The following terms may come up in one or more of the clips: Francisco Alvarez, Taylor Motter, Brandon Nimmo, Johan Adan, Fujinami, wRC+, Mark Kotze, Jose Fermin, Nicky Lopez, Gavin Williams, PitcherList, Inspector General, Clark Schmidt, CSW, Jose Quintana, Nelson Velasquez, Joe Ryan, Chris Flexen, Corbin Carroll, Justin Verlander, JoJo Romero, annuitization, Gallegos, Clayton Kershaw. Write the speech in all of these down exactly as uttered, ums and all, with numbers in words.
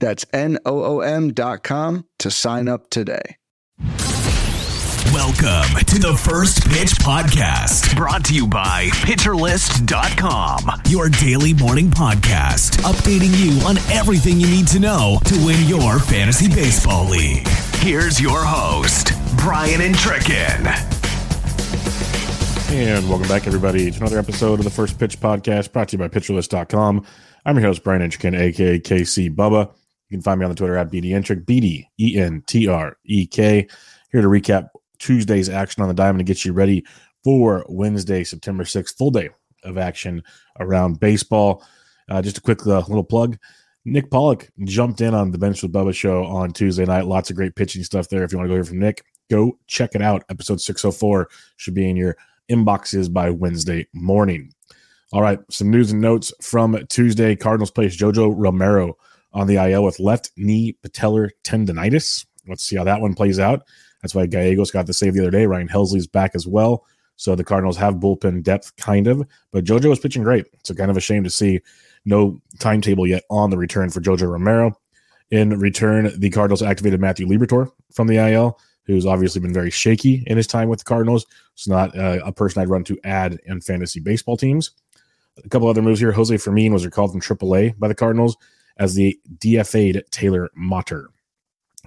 That's N O O M dot com to sign up today. Welcome to the First Pitch Podcast, brought to you by Pitcher List dot com, your daily morning podcast, updating you on everything you need to know to win your fantasy baseball league. Here's your host, Brian Entrekin. And welcome back, everybody, to another episode of the First Pitch Podcast, brought to you by Pitcher List dot com. I'm your host, Brian Entrekin, a k a. K C Bubba. You can find me on the Twitter at BDEntrek, B D E N T R E K. Here to recap Tuesday's action on the diamond to get you ready for Wednesday, September sixth, full day of action around baseball. Uh, just a quick uh, little plug. Nick Pollock jumped in on the Bench with Bubba show on Tuesday night. Lots of great pitching stuff there. If you want to go hear from Nick, go check it out. Episode six oh four should be in your inboxes by Wednesday morning. All right, some news and notes from Tuesday. Cardinals placed JoJo Romero on the I L with left knee patellar tendonitis. Let's see how that one plays out. That's why Gallegos got the save the other day. Ryan Helsley's back as well. So the Cardinals have bullpen depth, kind of. But JoJo is pitching great. So kind of a shame to see no timetable yet on the return for JoJo Romero. In return, the Cardinals activated Matthew Liberatore from the I L, who's obviously been very shaky in his time with the Cardinals. It's not uh, a person I'd run to add in fantasy baseball teams. A couple other moves here. Jose Fermin was recalled from triple A by the Cardinals as the D F A'd Taylor Motter.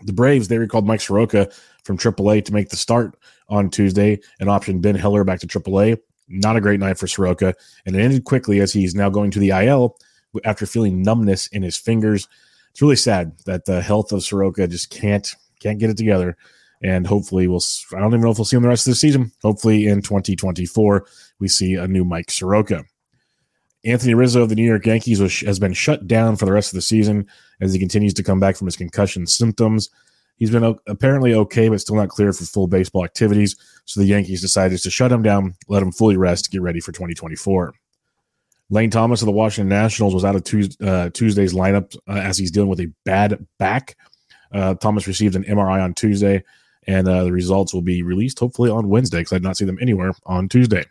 The Braves, they recalled Mike Soroka from triple A to make the start on Tuesday and optioned Ben Hiller back to triple A. Not a great night for Soroka, and it ended quickly as he's now going to the I L after feeling numbness in his fingers. It's really sad that the health of Soroka just can't can't get it together, and hopefully we'll – I don't even know if we'll see him the rest of the season. Hopefully in twenty twenty-four we see a new Mike Soroka. Anthony Rizzo of the New York Yankees was, has been shut down for the rest of the season as he continues to come back from his concussion symptoms. He's been o- apparently okay, but still not cleared for full baseball activities, so the Yankees decided to shut him down, let him fully rest, get ready for twenty twenty-four. Lane Thomas of the Washington Nationals was out of Tues- uh, Tuesday's lineup uh, as he's dealing with a bad back. Uh, Thomas received an M R I on Tuesday, and uh, the results will be released hopefully on Wednesday because I did not see them anywhere on Tuesday.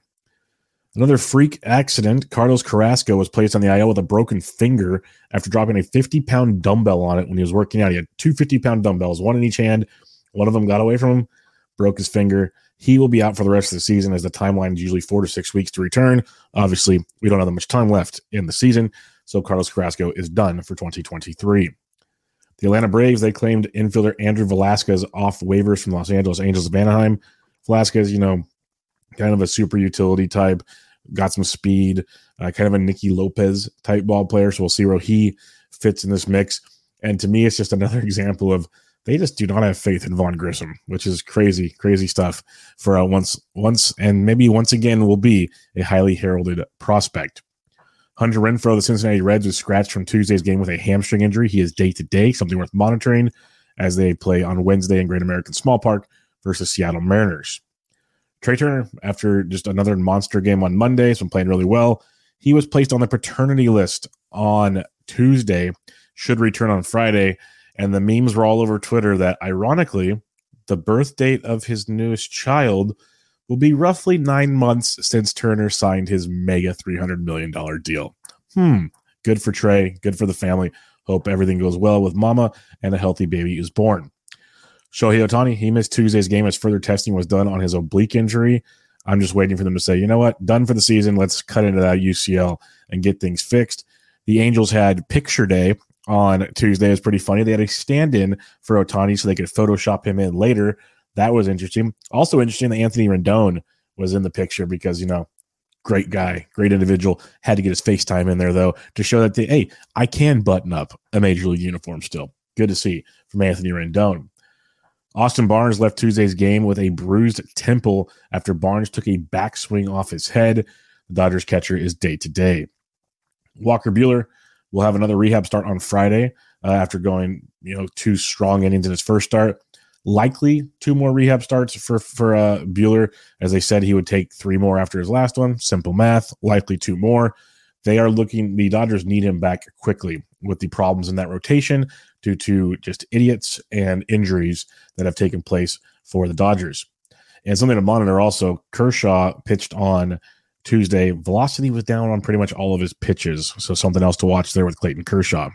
Another freak accident. Carlos Carrasco was placed on the I L with a broken finger after dropping a fifty-pound dumbbell on it when he was working out. He had two fifty-pound dumbbells, one in each hand. One of them got away from him, broke his finger. He will be out for the rest of the season as the timeline is usually four to six weeks to return. Obviously, we don't have that much time left in the season, so Carlos Carrasco is done for twenty twenty-three. The Atlanta Braves, they claimed infielder Andrew Velasquez off waivers from Los Angeles Angels of Anaheim. Velasquez, you know, kind of a super utility type, got some speed, uh, kind of a Nicky Lopez type ball player. So we'll see where he fits in this mix. And to me, it's just another example of they just do not have faith in Vaughn Grissom, which is crazy, crazy stuff for a once, once, and maybe once again will be a highly heralded prospect. Hunter Renfroe, the Cincinnati Reds, was scratched from Tuesday's game with a hamstring injury. He is day to day, something worth monitoring as they play on Wednesday in Great American Small Park versus Seattle Mariners. Trey Turner, after just another monster game on Monday, has been playing really well. He was placed on the paternity list on Tuesday, should return on Friday, and the memes were all over Twitter that, ironically, the birth date of his newest child will be roughly nine months since Turner signed his mega three hundred million dollars deal. Hmm, good for Trey, good for the family. Hope everything goes well with mama and a healthy baby is born. Shohei Ohtani, he missed Tuesday's game as further testing was done on his oblique injury. I'm just waiting for them to say, you know what, done for the season. Let's cut into that U C L and get things fixed. The Angels had picture day on Tuesday. It was pretty funny. They had a stand-in for Ohtani so they could Photoshop him in later. That was interesting. Also interesting that Anthony Rendon was in the picture because, you know, great guy, great individual. Had to get his FaceTime in there, though, to show that, they, hey, I can button up a major league uniform still. Good to see from Anthony Rendon. Austin Barnes left Tuesday's game with a bruised temple after Barnes took a backswing off his head. The Dodgers catcher is day-to-day. Walker Buehler will have another rehab start on Friday. uh, after going, you know, two strong innings in his first start. Likely two more rehab starts for for uh, Buehler. As they said, he would take three more after his last one. Simple math, likely two more. They are looking, the Dodgers need him back quickly with the problems in that rotation due to just idiots and injuries that have taken place for the Dodgers. And something to monitor also, Kershaw pitched on Tuesday. Velocity was down on pretty much all of his pitches, so something else to watch there with Clayton Kershaw.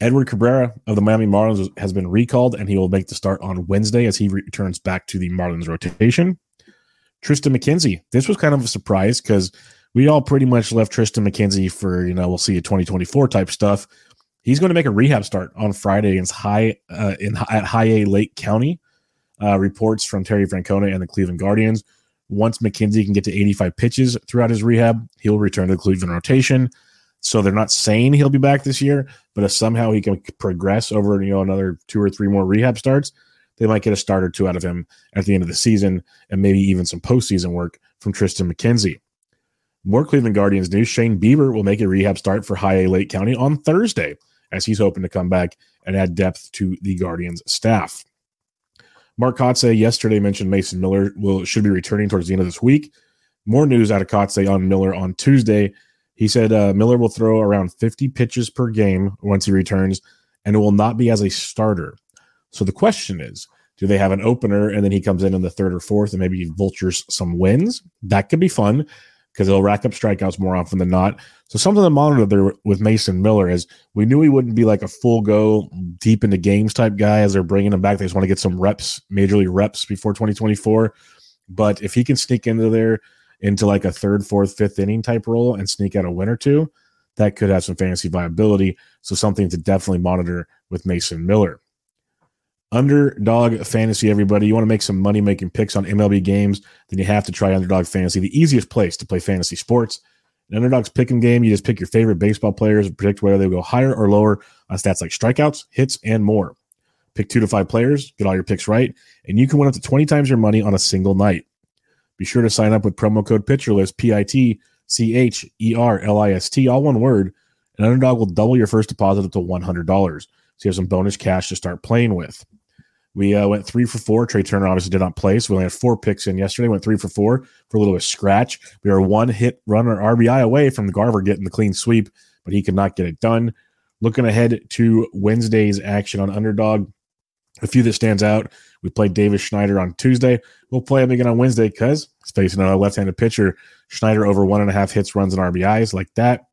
Edward Cabrera of the Miami Marlins has been recalled, and he will make the start on Wednesday as he returns back to the Marlins rotation. Tristan McKenzie. This was kind of a surprise because we all pretty much left Tristan McKenzie for, you know, we'll see a twenty twenty-four type stuff. He's going to make a rehab start on Friday against high, uh, in, at High A Lake County. Uh, reports from Terry Francona and the Cleveland Guardians. Once McKenzie can get to eighty-five pitches throughout his rehab, he'll return to the Cleveland rotation. So they're not saying he'll be back this year, but if somehow he can progress over, you know, another two or three more rehab starts, they might get a start or two out of him at the end of the season and maybe even some postseason work from Tristan McKenzie. More Cleveland Guardians news. Shane Bieber will make a rehab start for High A Lake County on Thursday as he's hoping to come back and add depth to the Guardians staff. Mark Kotze yesterday mentioned Mason Miller will should be returning towards the end of this week. More news out of Kotze on Miller on Tuesday. He said uh, Miller will throw around fifty pitches per game once he returns, and it will not be as a starter. So the question is, do they have an opener, and then he comes in in the third or fourth and maybe vultures some wins? That could be fun because he'll rack up strikeouts more often than not. So something to monitor there with Mason Miller is we knew he wouldn't be like a full go deep into games type guy as they're bringing him back. They just want to get some reps, major league reps before twenty twenty-four. But if he can sneak into there into like a third, fourth, fifth inning type role and sneak out a win or two, that could have some fantasy viability. So something to definitely monitor with Mason Miller. Underdog Fantasy, everybody. You want to make some money-making picks on M L B games, then you have to try Underdog Fantasy, the easiest place to play fantasy sports. In Underdog's pick'em game, you just pick your favorite baseball players and predict whether they'll go higher or lower on stats like strikeouts, hits, and more. Pick two to five players, get all your picks right, and you can win up to twenty times your money on a single night. Be sure to sign up with promo code PitcherList, P I T C H E R L I S T, all one word, and Underdog will double your first deposit up to one hundred dollars, so you have some bonus cash to start playing with. We uh, went three for four. Trey Turner obviously did not play, so we only had four picks in yesterday. Went three for four for a little bit of scratch. We were one hit runner R B I away from Garver getting the clean sweep, but he could not get it done. Looking ahead to Wednesday's action on Underdog, a few that stands out. We played Davis Schneider on Tuesday. We'll play him again on Wednesday because he's facing a left-handed pitcher. Schneider over one and a half hits, runs, and R B Is like that.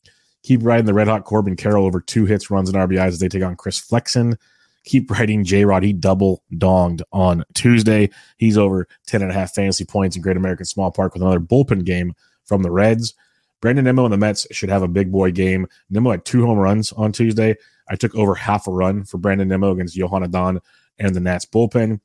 Keep riding the Red Hot Corbin Carroll over two hits, runs, and R B Is as they take on Chris Flexen. Keep writing J-Rod. He double-donged on Tuesday. He's over ten and a half fantasy points in Great American Small Park with another bullpen game from the Reds. Brandon Nimmo and the Mets should have a big boy game. Nimmo had two home runs on Tuesday. I took over half a run for Brandon Nimmo against Johan Adan and the Nats bullpen. And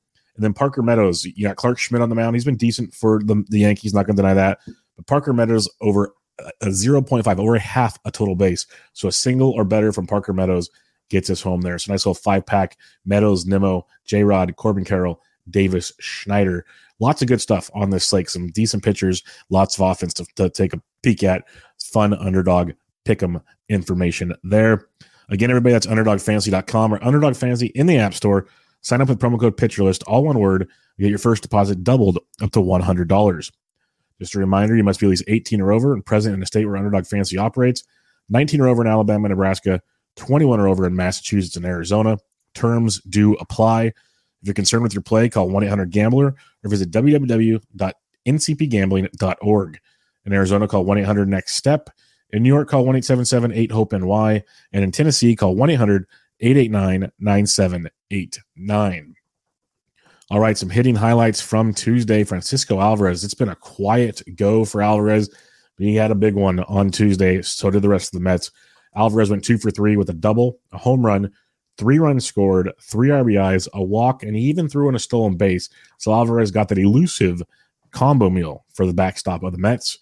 then Parker Meadows, you got Clark Schmidt on the mound. He's been decent for the, the Yankees, not going to deny that. But Parker Meadows over a point five, over half a total base. So a single or better from Parker Meadows gets us home there. So nice little five-pack, Meadows, Nimmo, J-Rod, Corbin Carroll, Davis, Schneider. Lots of good stuff on this slate. Some decent pitchers, lots of offense to, to take a peek at. Fun Underdog pick'em information there. Again, everybody, that's underdog fantasy dot com or Underdog Fantasy in the App Store. Sign up with promo code PitcherList, all one word. You get your first deposit doubled up to one hundred dollars. Just a reminder, you must be at least eighteen or over and present in a state where Underdog Fantasy operates. nineteen or over in Alabama, Nebraska, twenty-one or over in Massachusetts and Arizona. Terms do apply. If you're concerned with your play, call one eight hundred gambler or visit w w w dot n c p gambling dot org. In Arizona, call one eight hundred next step. In New York, call one eight seven seven eight hope N Y. And in Tennessee, call one eight hundred eight eight nine nine seven eight nine. All right, some hitting highlights from Tuesday. Francisco Alvarez. It's been a quiet go for Alvarez, but he had a big one on Tuesday. So did the rest of the Mets. Alvarez went two for three with a double, a home run, three runs scored, three R B Is, a walk, and he even threw in a stolen base. So Alvarez got that elusive combo meal for the backstop of the Mets.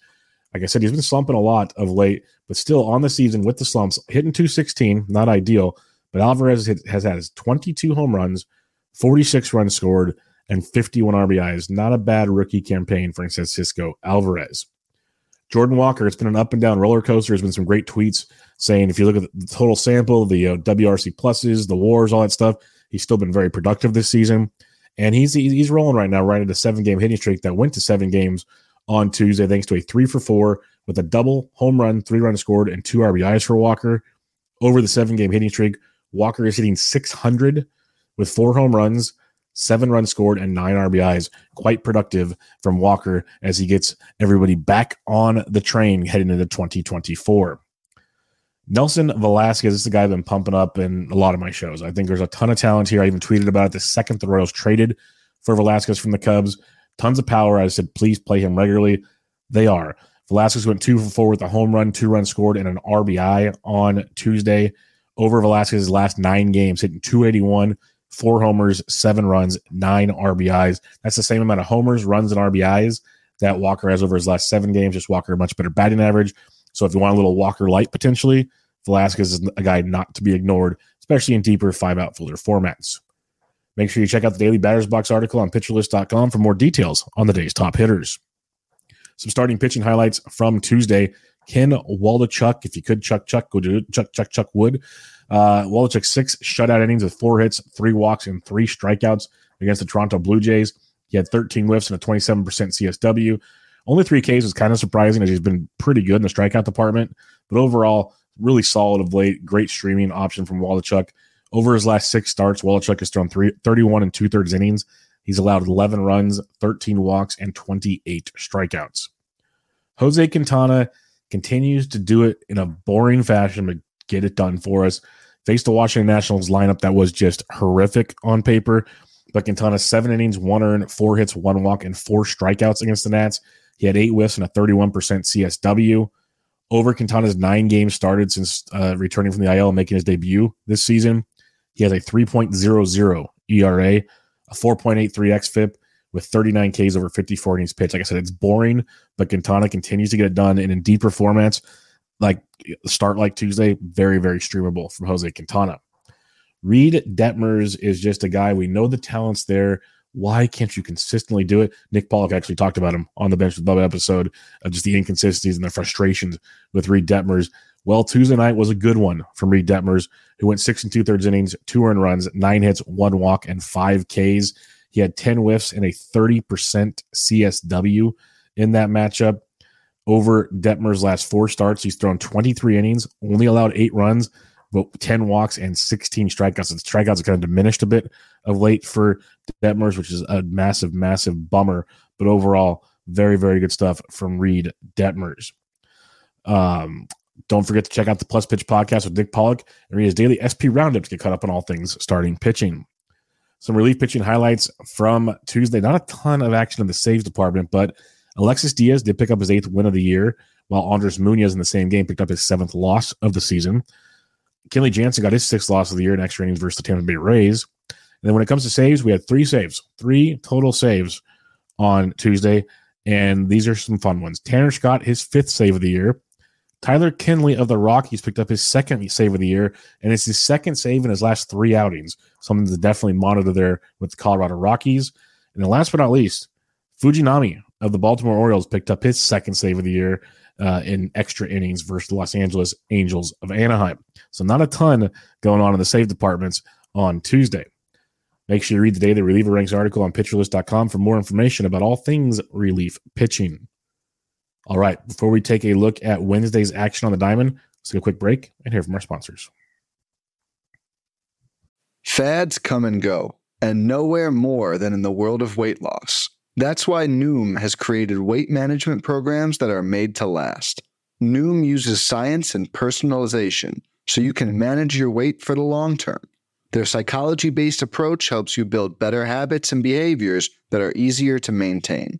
Like I said, he's been slumping a lot of late, but still on the season with the slumps, hitting two sixteen, not ideal. But Alvarez has had his twenty-two home runs, forty-six runs scored, and fifty-one R B Is. Not a bad rookie campaign for Francisco Alvarez. Jordan Walker, it's been an up and down roller coaster. There's been some great tweets saying if you look at the total sample, the uh, W R C pluses, the wars, all that stuff, he's still been very productive this season. And he's he's rolling right now, right at a seven-game hitting streak that went to seven games on Tuesday, thanks to a three for four with a double, home run, three runs scored, and two R B Is for Walker. Over the seven-game hitting streak, Walker is hitting six hundred with four home runs, seven runs scored, and nine R B Is. Quite productive from Walker as he gets everybody back on the train heading into twenty twenty-four. Nelson Velasquez, this is the guy I've been pumping up in a lot of my shows. I think there's a ton of talent here. I even tweeted about it the second the Royals traded for Velasquez from the Cubs. Tons of power. I said, please play him regularly. They are. Velasquez went two for four with a home run, two runs scored, and an R B I on Tuesday. Over Velasquez's last nine games, hitting two eighty-one, four homers, seven runs, nine R B Is. That's the same amount of homers, runs, and R B Is that Walker has over his last seven games. Just Walker, much better batting average. So if you want a little Walker light potentially, Velasquez is a guy not to be ignored, especially in deeper five outfielder formats. Make sure you check out the Daily Batters Box article on pitcher list dot com for more details on the day's top hitters. Some starting pitching highlights from Tuesday. Ken Waldechuk, if you could, Chuck, Chuck, go do it. Chuck, Chuck, Chuck Wood. Uh, Waldechuk, six shutout innings with four hits, three walks, and three strikeouts against the Toronto Blue Jays. He had thirteen whiffs and a twenty-seven percent C S W. Only three Ks is kind of surprising as he's been pretty good in the strikeout department, but overall, really solid of late. Great streaming option from Waldechuk. Over his last six starts, Waldechuk has thrown three, thirty-one and two-thirds innings. He's allowed eleven runs, thirteen walks, and twenty-eight strikeouts. Jose Quintana continues to do it in a boring fashion, but get it done for us. Faced the Washington Nationals lineup that was just horrific on paper, but Quintana, seven innings, one earned, four hits, one walk, and four strikeouts against the Nats. He had eight whiffs and a thirty-one percent C S W. Over Quintana's nine games started since uh, returning from the I L and making his debut this season, he has a three point oh oh E R A, a four point eight three X F I P with thirty-nine Ks over fifty-four innings pitched. Like I said, it's boring, but Quintana continues to get it done. And in deeper formats, like start like Tuesday, very, very streamable from Jose Quintana. Reed Detmers is just a guy. We know the talent's there. Why can't you consistently do it? Nick Pollock actually talked about him on the Bench with Bubba episode, of just the inconsistencies and the frustrations with Reed Detmers. Well, Tuesday night was a good one from Reed Detmers, who went six and two-thirds innings, two earned runs, nine hits, one walk, and five Ks. He had ten whiffs and a thirty percent C S W in that matchup. Over Detmers' last four starts, he's thrown twenty-three innings, only allowed eight runs, but ten walks and sixteen strikeouts. And strikeouts have kind of diminished a bit of late for Detmers, which is a massive, massive bummer. But overall, very, very good stuff from Reed Detmers. Um, don't forget to check out the Plus Pitch Podcast with Nick Pollock and read his daily S P Roundup to get caught up on all things starting pitching. Some relief pitching highlights from Tuesday. Not a ton of action in the saves department, but Alexis Diaz did pick up his eighth win of the year, while Andres Munhoz in the same game picked up his seventh loss of the season. Kenley Jansen got his sixth loss of the year in extra innings versus the Tampa Bay Rays. And then when it comes to saves, we had three saves, three total saves on Tuesday. And these are some fun ones. Tanner Scott, his fifth save of the year. Tyler Kinley of the Rockies picked up his second save of the year, and it's his second save in his last three outings, something to definitely monitor there with the Colorado Rockies. And then last but not least, Fujinami of the Baltimore Orioles picked up his second save of the year Uh, in extra innings versus the Los Angeles Angels of Anaheim. So not a ton going on in the save departments on Tuesday. Make sure you read the Daily Reliever Ranks article on pitcher list dot com for more information about all things relief pitching. All right, before we take a look at Wednesday's action on the diamond, let's take a quick break and hear from our sponsors. Fads come and go, and nowhere more than in the world of weight loss. That's why Noom has created weight management programs that are made to last. Noom uses science and personalization so you can manage your weight for the long term. Their psychology-based approach helps you build better habits and behaviors that are easier to maintain.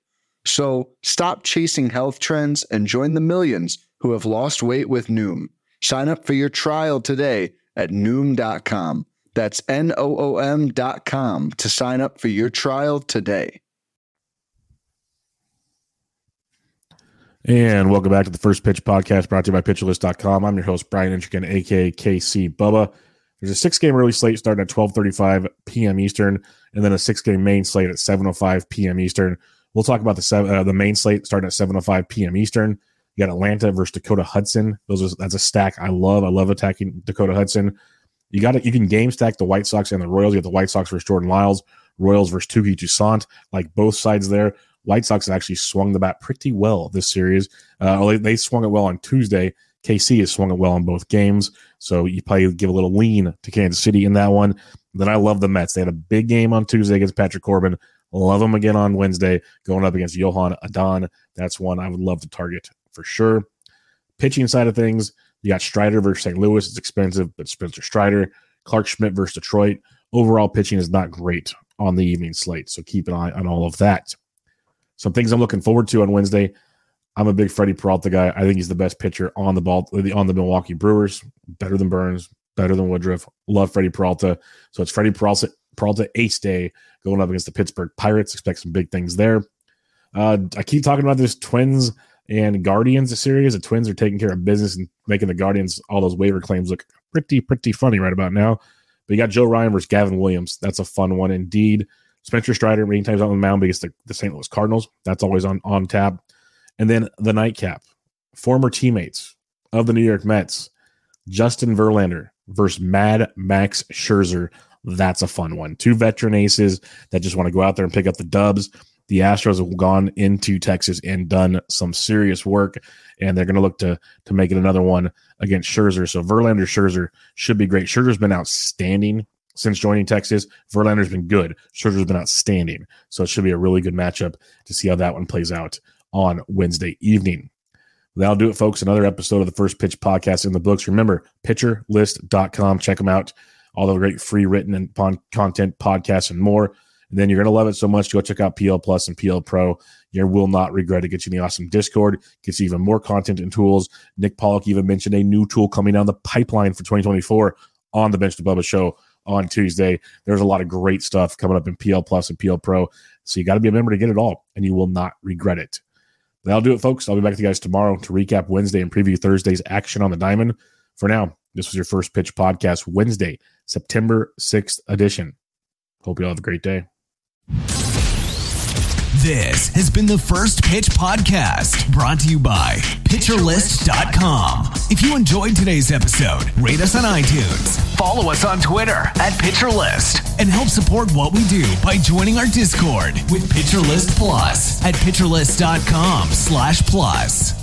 So stop chasing health trends and join the millions who have lost weight with Noom. Sign up for your trial today at Noom dot com. That's N O O M dot com to sign up for your trial today. And welcome back to the First Pitch Podcast, brought to you by Pitcher List dot com. I'm your host, Brian Entrekin, a k a. K C Bubba. There's a six-game early slate starting at twelve thirty-five p.m. Eastern, and then a six-game main slate at seven oh five p.m. Eastern. We'll talk about the seven, uh, the main slate starting at seven oh five p.m. Eastern. You got Atlanta versus Dakota Hudson. Those are, that's a stack I love. I love attacking Dakota Hudson. You got to, you can game stack the White Sox and the Royals. You have the White Sox versus Jordan Lyles, Royals versus Tuki Toussaint, like both sides there. White Sox have actually swung the bat pretty well this series. Uh, they, they swung it well on Tuesday. K C has swung it well in both games. So you probably give a little lean to Kansas City in that one. Then I love the Mets. They had a big game on Tuesday against Patrick Corbin. Love them again on Wednesday, going up against Johan Adon. That's one I would love to target for sure. Pitching side of things, you got Strider versus Saint Louis. It's expensive, but Spencer Strider. Clark Schmidt versus Detroit. Overall pitching is not great on the evening slate, so keep an eye on all of that. Some things I'm looking forward to on Wednesday. I'm a big Freddy Peralta guy. I think he's the best pitcher on the ball on the Milwaukee Brewers. Better than Burns, better than Woodruff. Love Freddy Peralta. So it's Freddy Peralta, Peralta Ace Day going up against the Pittsburgh Pirates. Expect some big things there. Uh, I keep talking about this Twins and Guardians series. The Twins are taking care of business and making the Guardians, all those waiver claims look pretty, pretty funny right about now. But you got Joe Ryan versus Gavin Williams. That's a fun one indeed. Spencer Strider many times on the mound against the, the Saint Louis Cardinals. That's always on, on tap. And then the nightcap, former teammates of the New York Mets, Justin Verlander versus Mad Max Scherzer. That's a fun one. Two veteran aces that just want to go out there and pick up the dubs. The Astros have gone into Texas and done some serious work, and they're going to look to to make it another one against Scherzer. So Verlander, Scherzer should be great. Scherzer's been outstanding since joining Texas. Verlander's been good. Scherzer's been outstanding. So it should be a really good matchup to see how that one plays out on Wednesday evening. That'll do it, folks. Another episode of the First Pitch Podcast in the books. Remember, pitcher list dot com. Check them out. All the great free written and pon- content, podcasts, and more. And then you're going to love it so much. Go check out P L Plus and P L Pro. You will not regret it. Gets you in the awesome Discord. Gets you even more content and tools. Nick Pollock even mentioned a new tool coming down the pipeline for twenty twenty-four on the Bench with Bubba show on Tuesday. There's a lot of great stuff coming up in P L Plus and P L Pro. So you got to be a member to get it all, and you will not regret it. That'll do it, folks. I'll be back to you guys tomorrow to recap Wednesday and preview Thursday's action on the diamond. For now, this was your First Pitch Podcast Wednesday, September sixth edition. Hope you all have a great day. This has been the First Pitch Podcast, brought to you by pitcher list dot com. If you enjoyed today's episode, rate us on iTunes, follow us on Twitter at PitcherList, and help support what we do by joining our Discord with PitcherList Plus at pitcher list dot com slash plus.